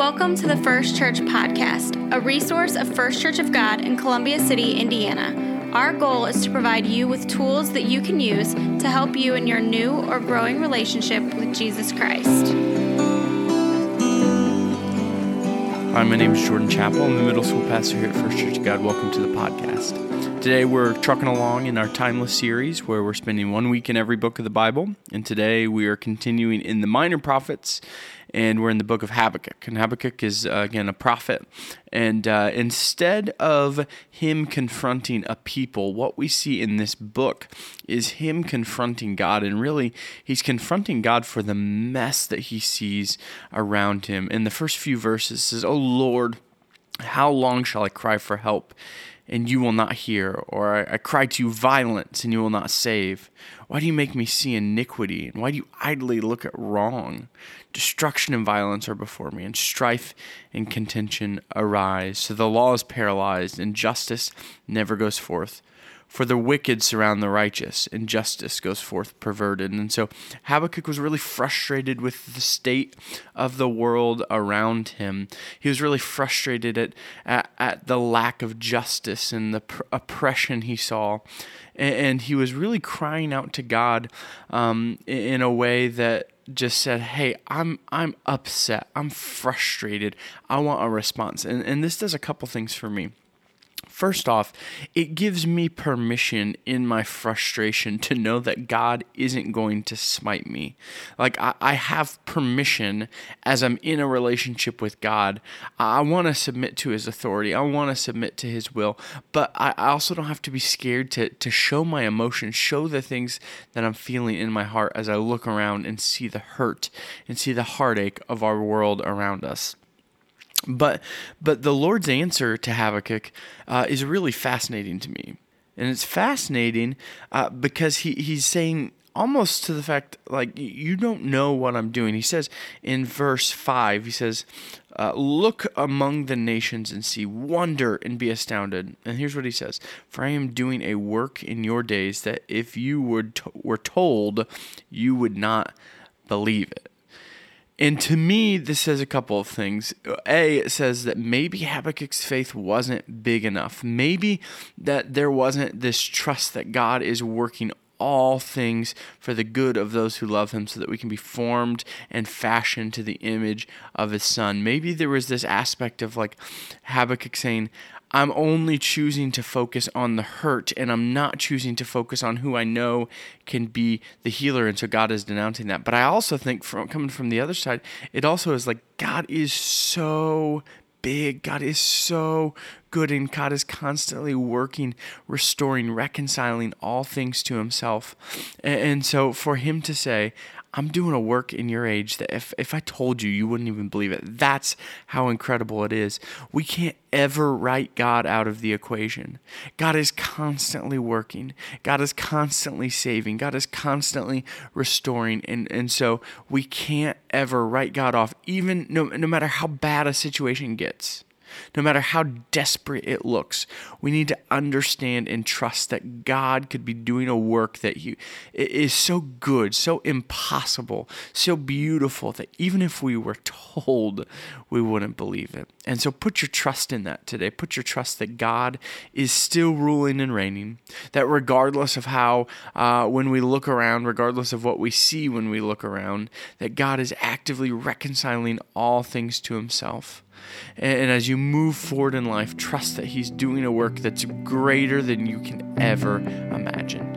Welcome to the First Church Podcast, a resource of First Church of God in Columbia City, Indiana. Our goal is to provide you with tools that you can use to help you in your new or growing relationship with Jesus Christ. Hi, my name is Jordan Chappell. I'm the middle school pastor here at First Church of God. Welcome to the podcast. Today we're trucking along in our Timeless series where we're spending 1 week in every book of the Bible. And today we are continuing in the Minor Prophets, and we're in the book of Habakkuk. And Habakkuk is, again, a prophet. And instead of him confronting a people, what we see in this book is him confronting God. And really, he's confronting God for the mess that he sees around him. In the first few verses, it says, "O Lord, how long shall I cry for help, and you will not hear? Or I cry to you violence, and you will not save. Why do you make me see iniquity? And why do you idly look at wrong? Destruction and violence are before me, and strife and contention arise. So the law is paralyzed, and justice never goes forth. For the wicked surround the righteous, and justice goes forth perverted." And so Habakkuk was really frustrated with the state of the world around him. He was really frustrated at the lack of justice and the oppression he saw. And he was really crying out to God in a way that just said, "Hey, I'm upset. I'm frustrated. I want a response." And this does a couple things for me. First off, it gives me permission in my frustration to know that God isn't going to smite me. Like, I have permission as I'm in a relationship with God. I want to submit to His authority. I want to submit to His will. But I also don't have to be scared to show my emotions, show the things that I'm feeling in my heart as I look around and see the hurt and see the heartache of our world around us. But the Lord's answer to Habakkuk is really fascinating to me. And it's fascinating because he's saying almost to the fact, like, you don't know what I'm doing. He says in verse 5, he says, "Look among the nations and see, wonder and be astounded." And here's what he says: "For I am doing a work in your days that if you were told, you would not believe it." And to me, this says a couple of things. A, it says that maybe Habakkuk's faith wasn't big enough. Maybe that there wasn't this trust that God is working all things for the good of those who love Him, so that we can be formed and fashioned to the image of His Son. Maybe there was this aspect of, like, Habakkuk saying, "I'm only choosing to focus on the hurt, and I'm not choosing to focus on who I know can be the healer," and so God is denouncing that. But I also think, coming from the other side, it also is like God is so big, God is so good, and God is constantly working, restoring, reconciling all things to Himself. And so for Him to say, "I'm doing a work in your age that if I told you, you wouldn't even believe it." That's how incredible it is. We can't ever write God out of the equation. God is constantly working. God is constantly saving. God is constantly restoring. And so we can't ever write God off, even no matter how bad a situation gets. No matter how desperate it looks, we need to understand and trust that God could be doing a work that is so good, so impossible, so beautiful that even if we were told, we wouldn't believe it. And so put your trust in that today. Put your trust that God is still ruling and reigning, that regardless of how, when we look around, regardless of what we see when we look around, that God is actively reconciling all things to Himself. And as you move forward in life, trust that He's doing a work that's greater than you can ever imagine.